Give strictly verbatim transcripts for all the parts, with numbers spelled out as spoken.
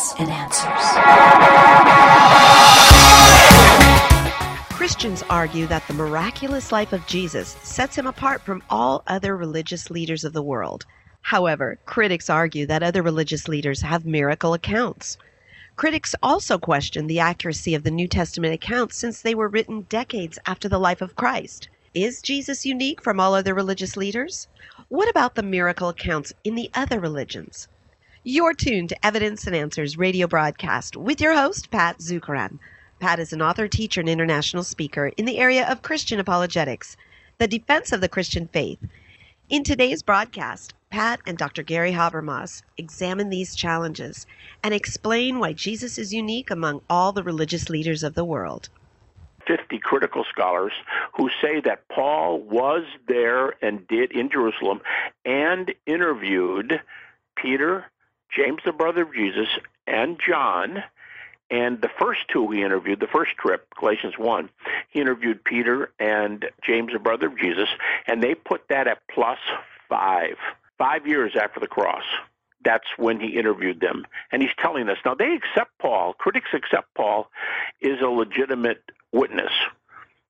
Evidence and Answers. Christians argue that the miraculous life of Jesus sets him apart from all other religious leaders of the world. However, critics argue that other religious leaders have miracle accounts. Critics also question the accuracy of the New Testament accounts since they were written decades after the life of Christ. Is Jesus unique from all other religious leaders? What about the miracle accounts in the other religions? You're tuned to Evidence and Answers radio broadcast with your host, Pat Zukaran. Pat is an author, teacher, and international speaker in the area of Christian apologetics, the defense of the Christian faith. In today's broadcast, Pat and Doctor Gary Habermas examine these challenges and explain why Jesus is unique among all the religious leaders of the world. fifty critical scholars who say that Paul was there and did in Jerusalem and interviewed Peter, James, the brother of Jesus, and John. And the first two he interviewed, the first trip, Galatians one, he interviewed Peter and James, the brother of Jesus, and they put that at plus five, five years after the cross. That's when he interviewed them. And he's telling us, now they accept Paul, critics accept Paul is a legitimate witness,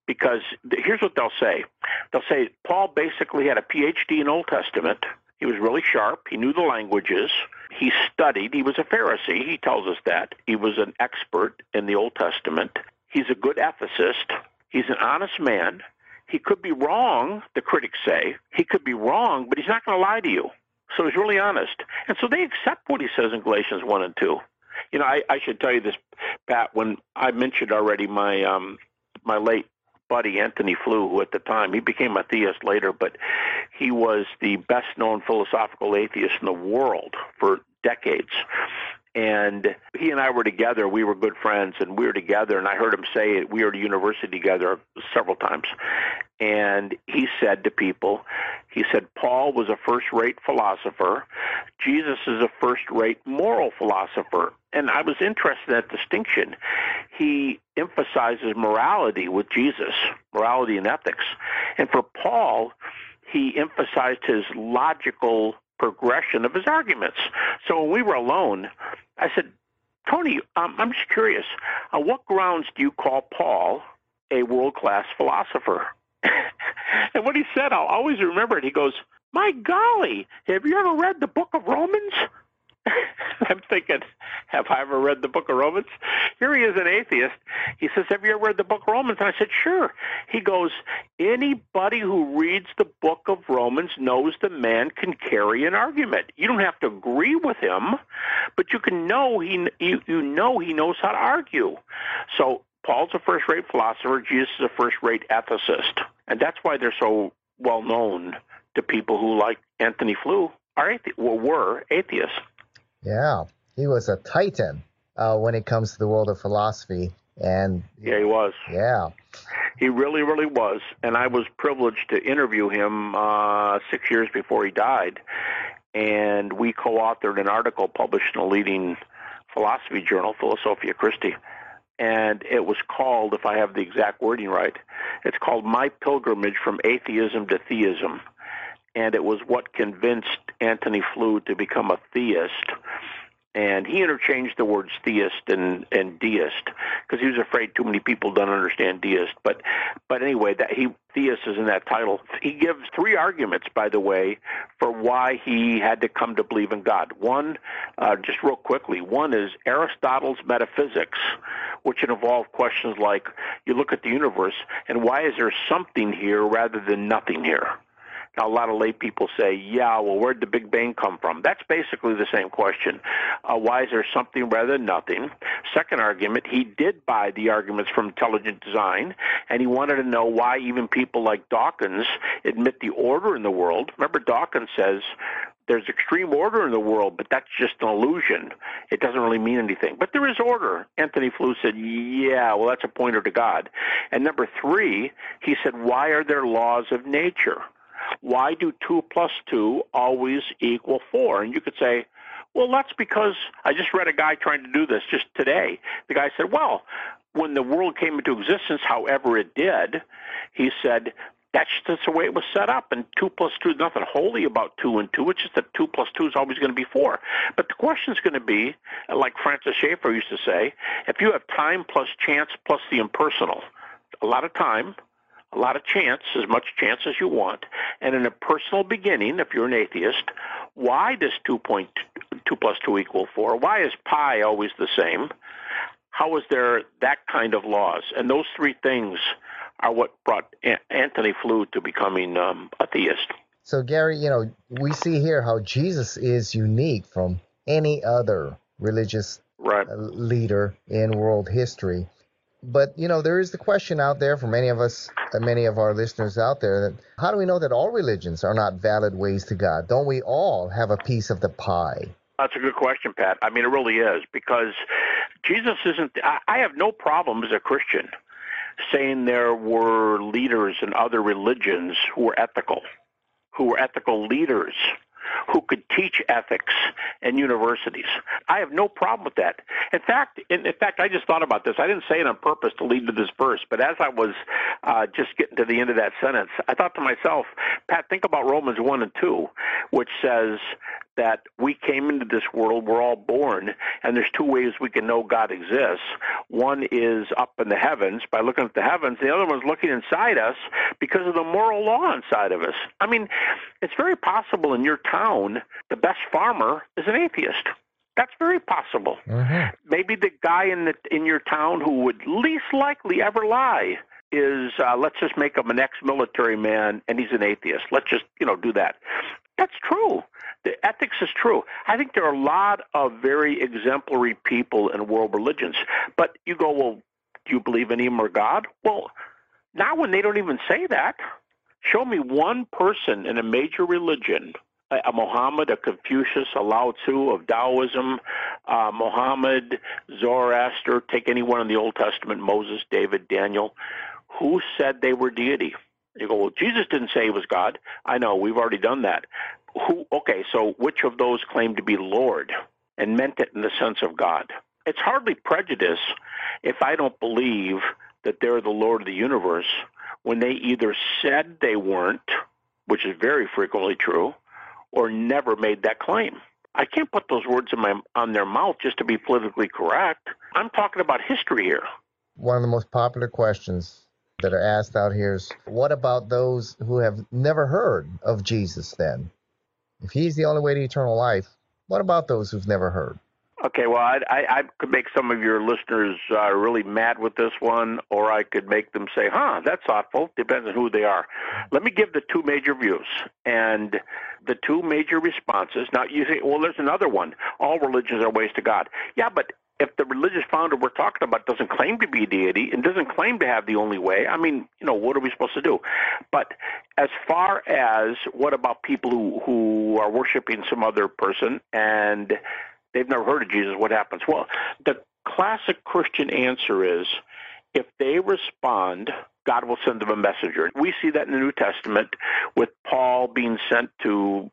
because here's what they'll say. They'll say Paul basically had a P H D in Old Testament. He was really sharp. He knew the languages. He studied. He was a Pharisee. He tells us that. He was an expert in the Old Testament. He's a good ethicist. He's an honest man. He could be wrong, the critics say. He could be wrong, but he's not going to lie to you. So he's really honest. And so they accept what he says in Galatians one and two. You know, I, I should tell you this, Pat, when I mentioned already my um, my late buddy, Anthony Flew, who at the time, he became a theist later, but he was the best-known philosophical atheist in the world for decades. And he and I were together. We were good friends, and we were together, and I heard him say it. We were at university together several times. And he said to people, he said, Paul was a first-rate philosopher. Jesus is a first-rate moral philosopher. And I was interested in that distinction. He emphasizes morality with Jesus, morality and ethics. And for Paul, he emphasized his logical progression of his arguments. So when we were alone, I said, Tony, um, I'm just curious, on what grounds do you call Paul a world-class philosopher? And what he said, I'll always remember it. He goes, my golly, have you ever read the book of Romans? I'm thinking, have I ever read the book of Romans? Here he is, an atheist. He says, have you ever read the book of Romans? And I said, sure. He goes, anybody who reads the book of Romans knows the man can carry an argument. You don't have to agree with him, but you can know he, you, you know he knows how to argue. So Paul's a first-rate philosopher. Jesus is a first-rate ethicist. And that's why they're so well-known to people who, like Anthony Flew, are athe- well, were atheists. Yeah, he was a titan uh, when it comes to the world of philosophy. And yeah, he was. Yeah. He really, really was. And I was privileged to interview him uh, six years before he died. And we co-authored an article published in a leading philosophy journal, Philosophia Christi. And it was called, if I have the exact wording right, it's called My Pilgrimage from Atheism to Theism. And it was what convinced Anthony Flew to become a theist. And he interchanged the words theist and, and deist because he was afraid too many people don't understand deist. But but anyway, that he theist is in that title. He gives three arguments, by the way, for why he had to come to believe in God. One, uh, just real quickly, one is Aristotle's metaphysics, which involved questions like, you look at the universe, and why is there something here rather than nothing here? Now, a lot of lay people say, yeah, well, where'd the Big Bang come from? That's basically the same question. Uh, why is there something rather than nothing? Second argument, he did buy the arguments from intelligent design, and he wanted to know why even people like Dawkins admit the order in the world. Remember, Dawkins says there's extreme order in the world, but that's just an illusion. It doesn't really mean anything. But there is order. Anthony Flew said, yeah, well, that's a pointer to God. And number three, he said, why are there laws of nature? Why do two plus two always equal four? And you could say, well, that's because I just read a guy trying to do this just today. The guy said, well, when the world came into existence, however it did, he said That's just the way it was set up. And two plus two, nothing holy about two and two. It's just that two plus two is always going to be four. But the question is going to be, like Francis Schaeffer used to say, if you have time plus chance plus the impersonal, a lot of time, a lot of chance, as much chance as you want, and an impersonal beginning, if you're an atheist, why does two plus two equal four? Why is pi always the same? How is there that kind of laws? And those three things are what brought Anthony Flew to becoming um, a theist. So, Gary, you know, we see here how Jesus is unique from any other religious right. leader in world history. But, you know, there is the question out there for many of us, many of our listeners out there, that how do we know that all religions are not valid ways to God? Don't we all have a piece of the pie? That's a good question, Pat. I mean, it really is, because Jesus isn't – I have no problem as a Christian saying there were leaders in other religions who were ethical, who were ethical leaders, who could teach ethics in universities. I have no problem with that. In fact, in, in fact, I just thought about this. I didn't say it on purpose to lead to this verse, but as I was uh, just getting to the end of that sentence, I thought to myself, Pat, think about Romans one and two, which says that we came into this world, we're all born, and there's two ways we can know God exists. One is up in the heavens by looking at the heavens. The other one's looking inside us because of the moral law inside of us. I mean, it's very possible in your town, the best farmer is an atheist. That's very possible. Mm-hmm. Maybe the guy in the in your town who would least likely ever lie is, uh, let's just make him an ex-military man, and he's an atheist. Let's just, you know, do that. That's true. The ethics is true. I think there are a lot of very exemplary people in world religions. But you go, well, do you believe in him or God? Well, now when they don't even say that, show me one person in a major religion, a, a Muhammad, a Confucius, a Lao Tzu of Taoism, uh, Muhammad, Zoroaster, take anyone in the Old Testament, Moses, David, Daniel, who said they were deity. You go, well, Jesus didn't say he was God. I know, we've already done that. Who? Okay, so which of those claimed to be Lord and meant it in the sense of God? It's hardly prejudice if I don't believe that they're the Lord of the universe when they either said they weren't, which is very frequently true, or never made that claim. I can't put those words in my on their mouth just to be politically correct. I'm talking about history here. One of the most popular questions that are asked out here is, what about those who have never heard of Jesus then? If he's the only way to eternal life, what about those who've never heard? Okay, well, I, I, I could make some of your listeners uh, really mad with this one, or I could make them say, huh, that's thoughtful. Depends on who they are. Let me give the two major views and the two major responses. Now, you say, well, there's another one. All religions are ways to God. Yeah, but if the religious founder we're talking about doesn't claim to be deity and doesn't claim to have the only way, I mean, you know, what are we supposed to do? But as far as what about people who, who are worshiping some other person and they've never heard of Jesus, what happens? Well, the classic Christian answer is if they respond, God will send them a messenger. We see that in the New Testament with Paul being sent to,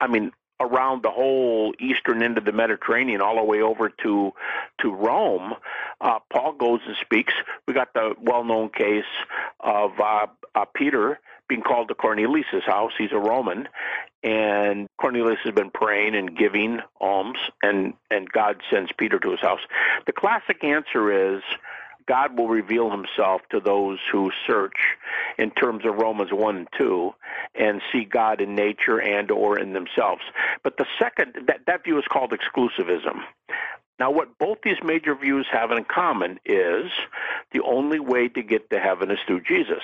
I mean, around the whole eastern end of the Mediterranean, all the way over to to Rome, uh, Paul goes and speaks. We got the well-known case of uh, uh, Peter being called to Cornelius' house. He's a Roman, and Cornelius has been praying and giving alms, and, and God sends Peter to his house. The classic answer is God will reveal himself to those who search in terms of Romans one and two and see God in nature and or in themselves. But the second, that, that view is called exclusivism. Now, what both these major views have in common is the only way to get to heaven is through Jesus.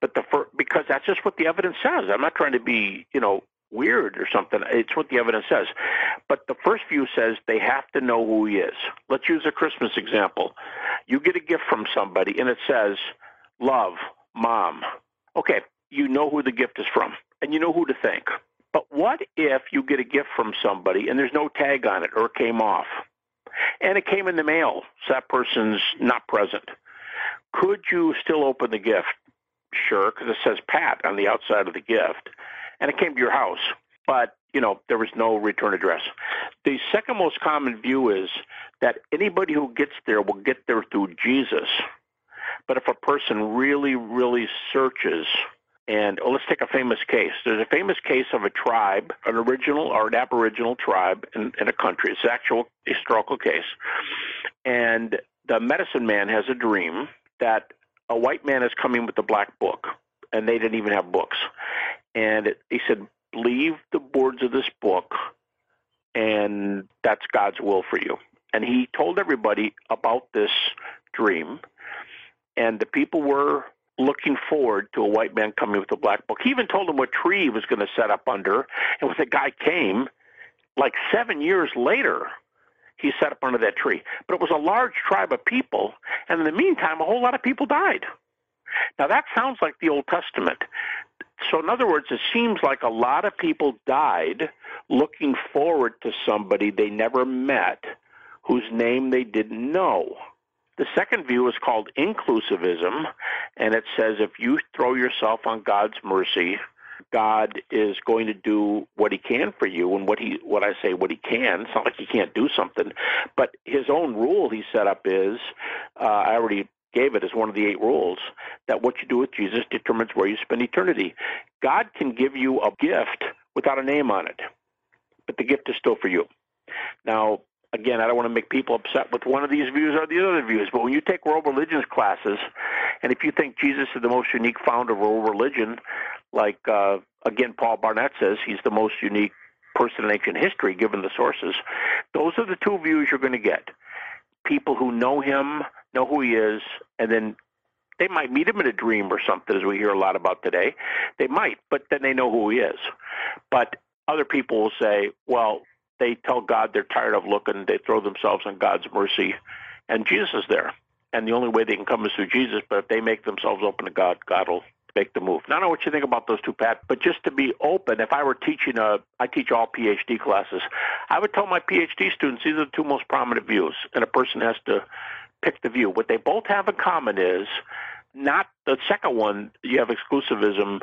But the first, because that's just what the evidence says. I'm not trying to be, you know, weird or something. It's what the evidence says. But the first view says they have to know who he is. Let's use a Christmas example. You get a gift from somebody, and it says, love, mom. Okay, you know who the gift is from, and you know who to thank. But what if you get a gift from somebody, and there's no tag on it or it came off, and it came in the mail, so that person's not present? Could you still open the gift? Sure, because it says Pat on the outside of the gift. And it came to your house, but, you know, there was no return address. The second most common view is that anybody who gets there will get there through Jesus. But if a person really, really searches And oh, let's take a famous case. There's a famous case of a tribe, an original or an aboriginal tribe in, in a country. It's an actual historical case. And the medicine man has a dream that a white man is coming with the black book, and they didn't even have books. And it, he said, leave the words of this book, and that's God's will for you. And he told everybody about this dream, and the people were looking forward to a white man coming with a black book. He even told him what tree he was going to set up under. And when the guy came, like seven years later, he set up under that tree. But it was a large tribe of people. And in the meantime, a whole lot of people died. Now, that sounds like the Old Testament. So in other words, it seems like a lot of people died looking forward to somebody they never met, whose name they didn't know. The second view is called inclusivism, and it says if you throw yourself on God's mercy, God is going to do what he can for you. And what he, what I say, what he can, it's not like he can't do something, but his own rule he set up is, uh, I already gave it as one of the eight rules, that what you do with Jesus determines where you spend eternity. God can give you a gift without a name on it, but the gift is still for you. Now, again, I don't want to make people upset with one of these views or the other views, but when you take world religions classes, and if you think Jesus is the most unique founder of world religion, like, uh, again, Paul Barnett says he's the most unique person in ancient history, given the sources, those are the two views you're going to get. People who know him, know who he is, and then they might meet him in a dream or something, as we hear a lot about today. They might, but then they know who he is. But other people will say, well, they tell God they're tired of looking. They throw themselves on God's mercy, and Jesus is there. And the only way they can come is through Jesus, but if they make themselves open to God, God will make the move. Now, I don't know what you think about those two, Pat, but just to be open, if I were teaching, a, I teach all P H D classes, I would tell my P H D students these are the two most prominent views, and a person has to pick the view. What they both have in common is not the second one, you have exclusivism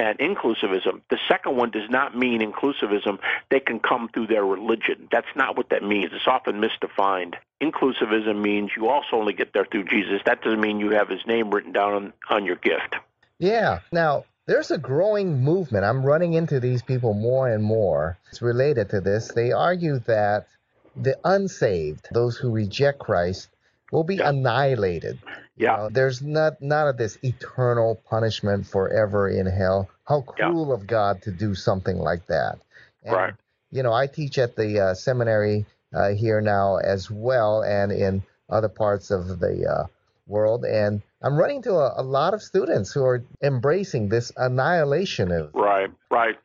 and inclusivism. The second one does not mean inclusivism. They can come through their religion. That's not what that means. It's often misdefined. Inclusivism means you also only get there through Jesus. That doesn't mean you have his name written down on, on your gift. Yeah. Now, there's a growing movement. I'm running into these people more and more. It's related to this. They argue that the unsaved, those who reject Christ, will be yeah. annihilated. Yeah. You know, there's not not of this eternal punishment forever in hell. How cruel yeah. of God to do something like that. And, right. You know, I teach at the uh, seminary uh, here now as well, and in other parts of the uh, world, and I'm running to a, a lot of students who are embracing this annihilationism. Right, right.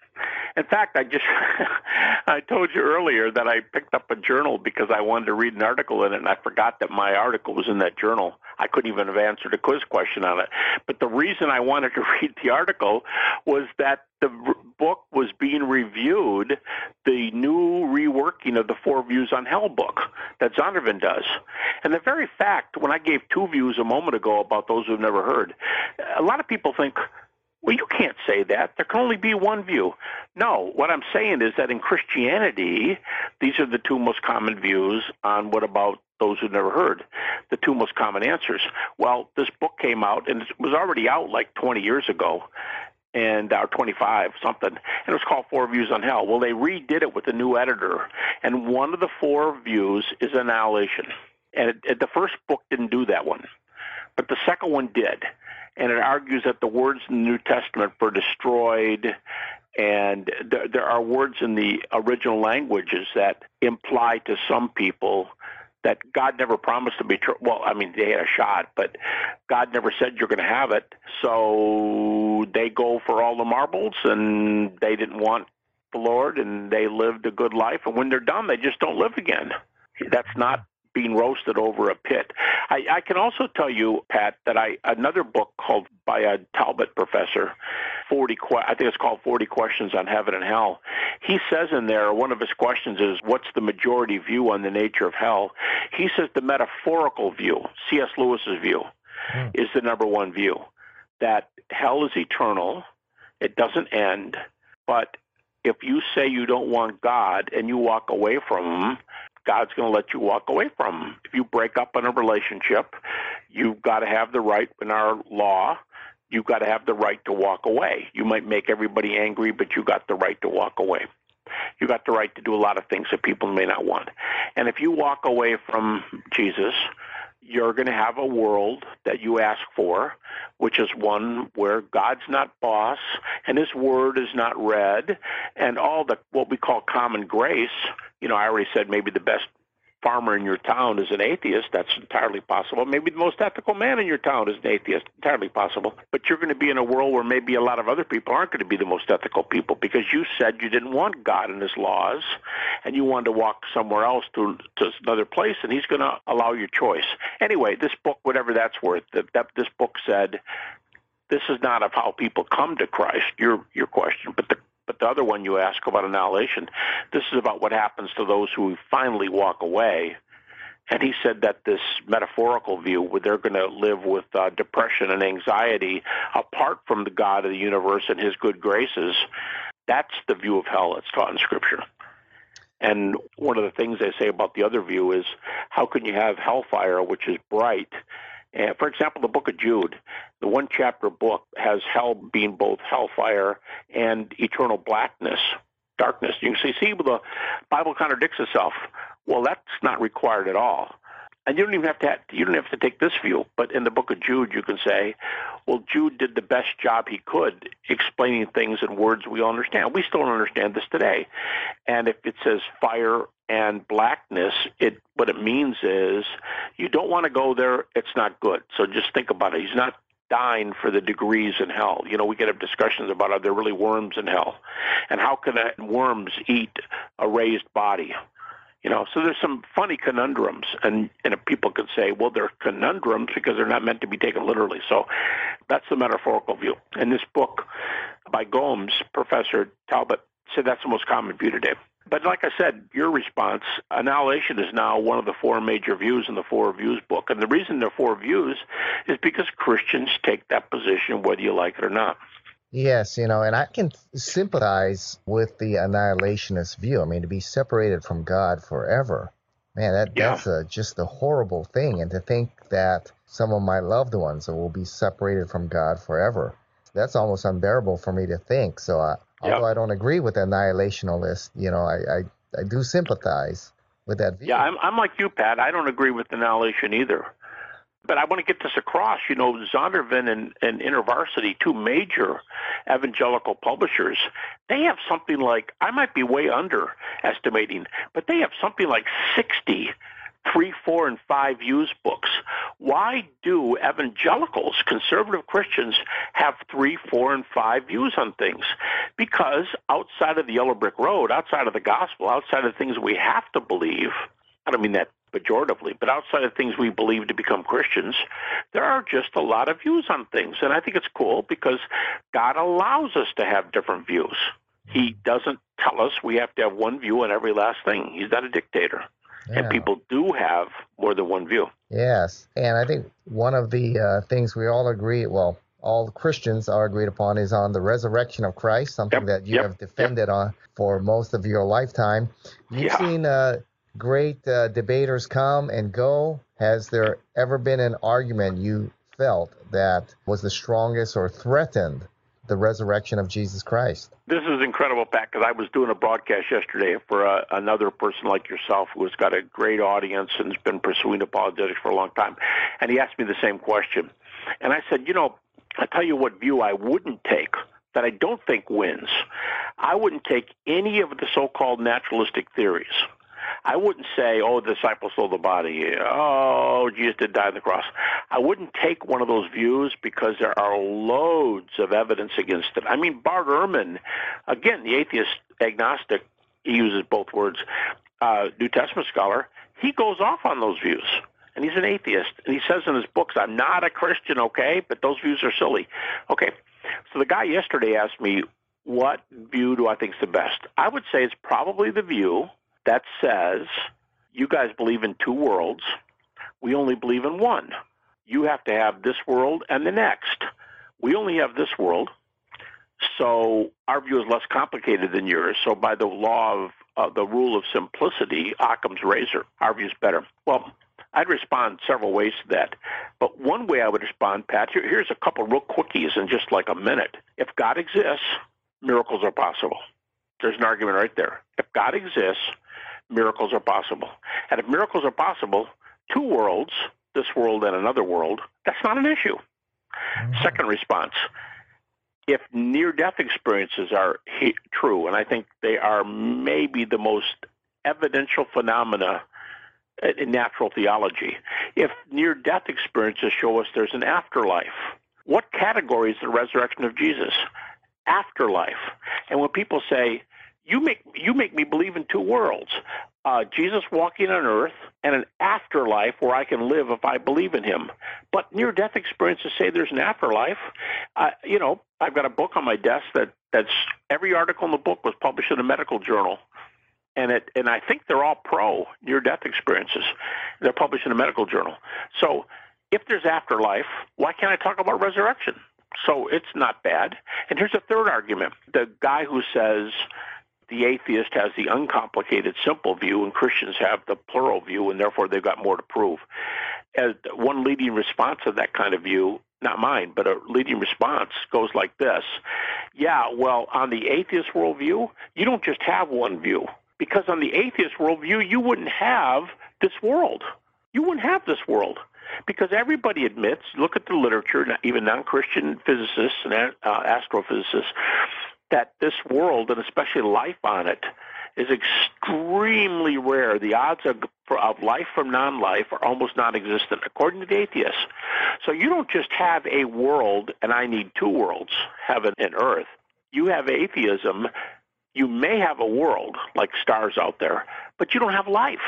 In fact, I just I told you earlier that I picked up a journal because I wanted to read an article in it, and I forgot that my article was in that journal. I couldn't even have answered a quiz question on it. But the reason I wanted to read the article was that the book was being reviewed, the new reworking of the Four Views on Hell book that Zondervan does. And the very fact, when I gave two views a moment ago about those who've never heard, a lot of people think, well, you can't say that. There can only be one view. No, what I'm saying is that in Christianity, these are the two most common views on what about those who never heard, the two most common answers. Well, this book came out, and it was already out like twenty years ago, and or twenty-five, something, and it was called Four Views on Hell. Well, they redid it with a new editor, and one of the four views is annihilation. And it, it, the first book didn't do that one, but the second one did. And it argues that the words in the New Testament were destroyed, and th- there are words in the original languages that imply to some people that God never promised to be true. Well, I mean, they had a shot, but God never said you're going to have it. So they go for all the marbles, and they didn't want the Lord, and they lived a good life. And when they're done, they just don't live again. That's not being roasted over a pit. I, I can also tell you, Pat, that I another book called by a Talbot professor, forty. I think it's called forty Questions on Heaven and Hell. He says in there, one of his questions is, what's the majority view on the nature of hell? He says the metaphorical view, C S Lewis's view, hmm. is the number one view, that hell is eternal, it doesn't end, but if you say you don't want God and you walk away from him, God's going to let you walk away from him. If you break up in a relationship, you've got to have the right in our law you've got to have the right to walk away. You might make everybody angry, but you got the right to walk away. You got the right to do a lot of things that people may not want. And if you walk away from Jesus, you're going to have a world that you ask for, which is one where God's not boss and his word is not read, and all the what we call common grace. You know, I already said maybe the best farmer in your town is an atheist. That's entirely possible. Maybe the most ethical man in your town is an atheist. Entirely possible. But you're going to be in a world where maybe a lot of other people aren't going to be the most ethical people, because you said you didn't want God and his laws, and you wanted to walk somewhere else to, to another place, and he's going to allow your choice. Anyway, this book, whatever that's worth, that, that this book said, this is not of how people come to Christ, your your question, but the But the other one you ask about annihilation, this is about what happens to those who finally walk away. And he said that this metaphorical view where they're going to live with uh, depression and anxiety apart from the God of the universe and his good graces, that's the view of hell that's taught in Scripture. And one of the things they say about the other view is, how can you have hellfire, which is bright? Uh, for example, the book of Jude, the one chapter book has hell being both hellfire and eternal blackness, darkness. You can say, see, well, the Bible contradicts itself. Well, that's not required at all. And you don't even have to have, you don't have to take this view. But in the book of Jude, you can say, well, Jude did the best job he could explaining things in words we all understand. We still don't understand this today. And if it says fire and blackness, it what it means is you don't want to go there. It's not good. So just think about it. He's not dying for the degrees in hell. You know, we get up discussions about, are there really worms in hell? And how can a, worms eat a raised body? You know, so there's some funny conundrums, and, and people could say, well, they're conundrums because they're not meant to be taken literally. So that's the metaphorical view. And this book by Gomes, Professor Talbot, said that's the most common view today. But like I said, your response, annihilation is now one of the four major views in the Four Views book. And the reason there are four views is because Christians take that position whether you like it or not. Yes, you know, and I can sympathize with the annihilationist view. I mean, to be separated from God forever, man, that, yeah. that's a, just a horrible thing. And to think that some of my loved ones will be separated from God forever, that's almost unbearable for me to think. So I, Yep. Although I don't agree with annihilationalists, you know, I, I, I do sympathize with that view. Yeah, I'm, I'm like you, Pat. I don't agree with annihilation either. But I want to get this across. You know, Zondervan and, and InterVarsity, two major evangelical publishers, they have something like, I might be way underestimating, but they have something like sixty three, four, and five views books. Why do evangelicals, conservative Christians, have three, four, and five views on things? Because outside of the yellow brick road, outside of the gospel, outside of things we have to believe, I don't mean that pejoratively, but outside of things we believe to become Christians, there are just a lot of views on things. And I think it's cool because God allows us to have different views. He doesn't tell us we have to have one view on every last thing. He's not a dictator. Yeah. And people do have more than one view. Yes. And I think one of the uh, things we all agree, well, all Christians are agreed upon, is on the resurrection of Christ, something yep. that you yep. have defended yep. on for most of your lifetime. You've yeah. seen uh, great uh, debaters come and go. Has there ever been an argument you felt that was the strongest or threatened the resurrection of Jesus Christ? This is incredible, Pat, because I was doing a broadcast yesterday for a, another person like yourself who has got a great audience and has been pursuing apologetics for a long time. And he asked me the same question. And I said, you know, I'll tell you what view I wouldn't take that I don't think wins. I wouldn't take any of the so-called naturalistic theories. I wouldn't say, oh, the disciples stole the body. Oh, Jesus did die on the cross. I wouldn't take one of those views because there are loads of evidence against it. I mean, Bart Ehrman, again, the atheist agnostic, he uses both words, uh, New Testament scholar, he goes off on those views. And he's an atheist. And he says in his books, I'm not a Christian, okay, but those views are silly. Okay, so the guy yesterday asked me, what view do I think is the best? I would say it's probably the view that says, you guys believe in two worlds. We only believe in one. You have to have this world and the next. We only have this world. So our view is less complicated than yours. So by the law of uh, the rule of simplicity, Occam's razor, our view is better. Well, I'd respond several ways to that. But one way I would respond, Pat, here, here's a couple real quickies in just like a minute. If God exists, miracles are possible. There's an argument right there. If God exists, miracles are possible. And if miracles are possible, two worlds, this world and another world, that's not an issue. Mm-hmm. Second response, if near-death experiences are he- true, and I think they are maybe the most evidential phenomena in natural theology, if near-death experiences show us there's an afterlife, what category is the resurrection of Jesus? Afterlife. And when people say, you make you make me believe in two worlds, uh, Jesus walking on earth and an afterlife where I can live if I believe in him. But near-death experiences say there's an afterlife. Uh, you know, I've got a book on my desk that that's every article in the book was published in a medical journal. And it, and I think they're all pro near-death experiences. They're published in a medical journal. So if there's afterlife, why can't I talk about resurrection? So it's not bad. And here's a third argument. The guy who says the atheist has the uncomplicated, simple view and Christians have the plural view, and therefore they've got more to prove. As one leading response to that kind of view, not mine, but a leading response goes like this. Yeah, well, on the atheist worldview, you don't just have one view. Because on the atheist worldview, you wouldn't have this world. You wouldn't have this world. Because everybody admits, look at the literature, even non-Christian physicists and uh, astrophysicists, that this world, and especially life on it, is extremely rare. The odds of, of life from non-life are almost non-existent, according to the atheists. So you don't just have a world, and I need two worlds, heaven and earth. You have atheism. You may have a world, like stars out there, but you don't have life.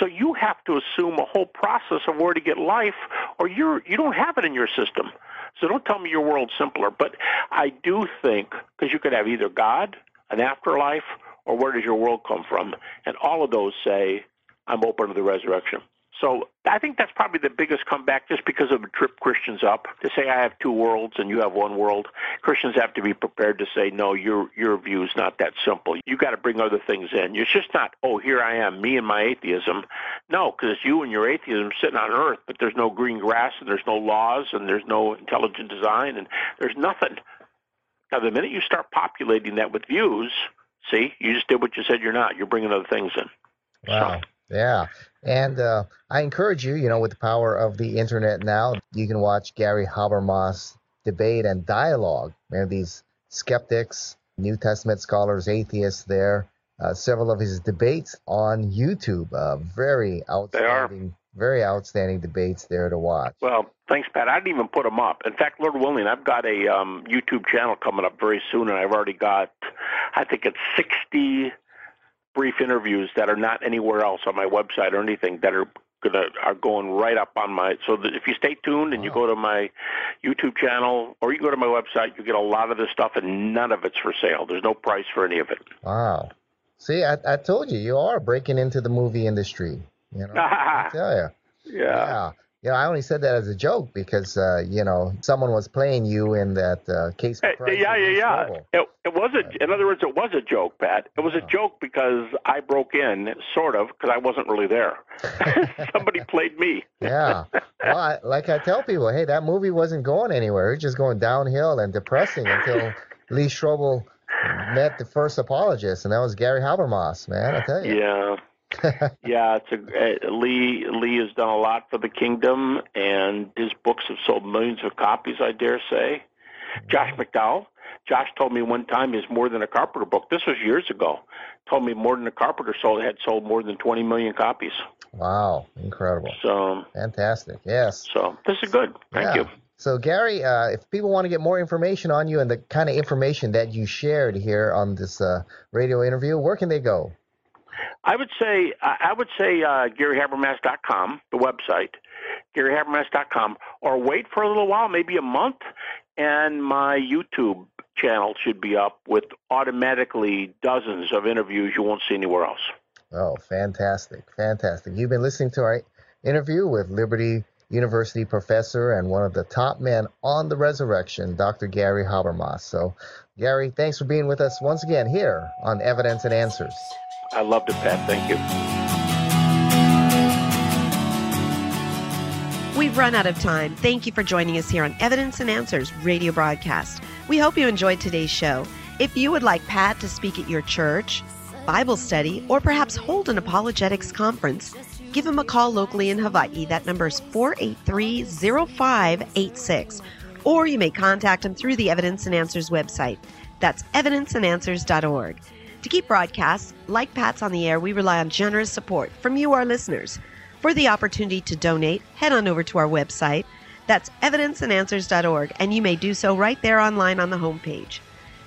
So you have to assume a whole process of where to get life, or you're, you don't have it in your system. So don't tell me your world's simpler. But I do think, because you could have either God, an afterlife, or where does your world come from? And all of those say, I'm open to the resurrection. So I think that's probably the biggest comeback, just because it would trip Christians up to say, I have two worlds and you have one world. Christians have to be prepared to say, no, your your view is not that simple. You got to bring other things in. It's just not, oh, here I am, me and my atheism. No, because it's you and your atheism sitting on earth, but there's no green grass and there's no laws and there's no intelligent design and there's nothing. Now, the minute you start populating that with views, see, you just did what you said you're not. You're bringing other things in. Wow. So, yeah. And uh, I encourage you, you know, with the power of the internet now, you can watch Gary Habermas debate and dialogue. There are these skeptics, New Testament scholars, atheists there. Uh, several of his debates on YouTube, uh, very outstanding, very outstanding debates there to watch. Well, thanks, Pat. I didn't even put them up. In fact, Lord willing, I've got a um, YouTube channel coming up very soon, and I've already got, I think it's sixty brief interviews that are not anywhere else on my website or anything that are gonna are going right up on my. So that if you stay tuned and you go to my YouTube channel or you go to my website, you get a lot of this stuff, and none of it's for sale. There's no price for any of it. Wow. See, I, I told you, you are breaking into the movie industry. You know, I tell you. Yeah. Yeah. You know, I only said that as a joke because, uh, you know, someone was playing you in that uh, case. For Christ, yeah, yeah, yeah. It, it was a, in other words, it was a joke, Pat. It was oh. a joke because I broke in, sort of, because I wasn't really there. Somebody played me. Yeah. Well, I, like I tell people, hey, that movie wasn't going anywhere. It was just going downhill and depressing until Lee Strobel met the first apologist, and that was Gary Habermas, man, I tell you. Yeah. yeah, it's a, uh, Lee Lee has done a lot for the kingdom, and his books have sold millions of copies, I dare say. Josh McDowell, Josh told me one time his More Than a Carpenter book, this was years ago, told me More Than a Carpenter sold had sold more than twenty million copies. Wow, incredible. So fantastic, yes. So this is good. Thank yeah. you. So, Gary, uh, if people want to get more information on you and the kind of information that you shared here on this uh, radio interview, where can they go? I would say I would say uh, Gary Habermas dot com, the website, Gary Habermas dot com, or wait for a little while, maybe a month, and my YouTube channel should be up with automatically dozens of interviews you won't see anywhere else. Oh, fantastic, fantastic. You've been listening to our interview with Liberty University professor and one of the top men on the resurrection, Doctor Gary Habermas. So, Gary, thanks for being with us once again here on Evidence and Answers. I loved it, Pat. Thank you. We've run out of time. Thank you for joining us here on Evidence and Answers radio broadcast. We hope you enjoyed today's show. If you would like Pat to speak at your church, Bible study, or perhaps hold an apologetics conference, give him a call locally in Hawaii. That number is four eight three, zero five eight six. Or you may contact him through the Evidence and Answers website. That's evidence and answers dot org. To keep broadcasts like Pat's on the air, we rely on generous support from you, our listeners. For the opportunity to donate, head on over to our website. That's evidence and answers dot org, and you may do so right there online on the homepage.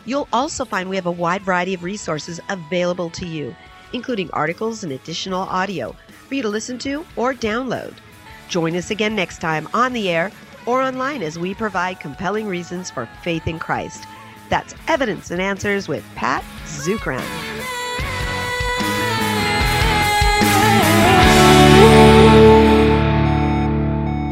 You'll also find we have a wide variety of resources available to you, including articles and additional audio for you to listen to or download. Join us again next time on the air or online as we provide compelling reasons for faith in Christ. That's Evidence and Answers with Pat Zukaran.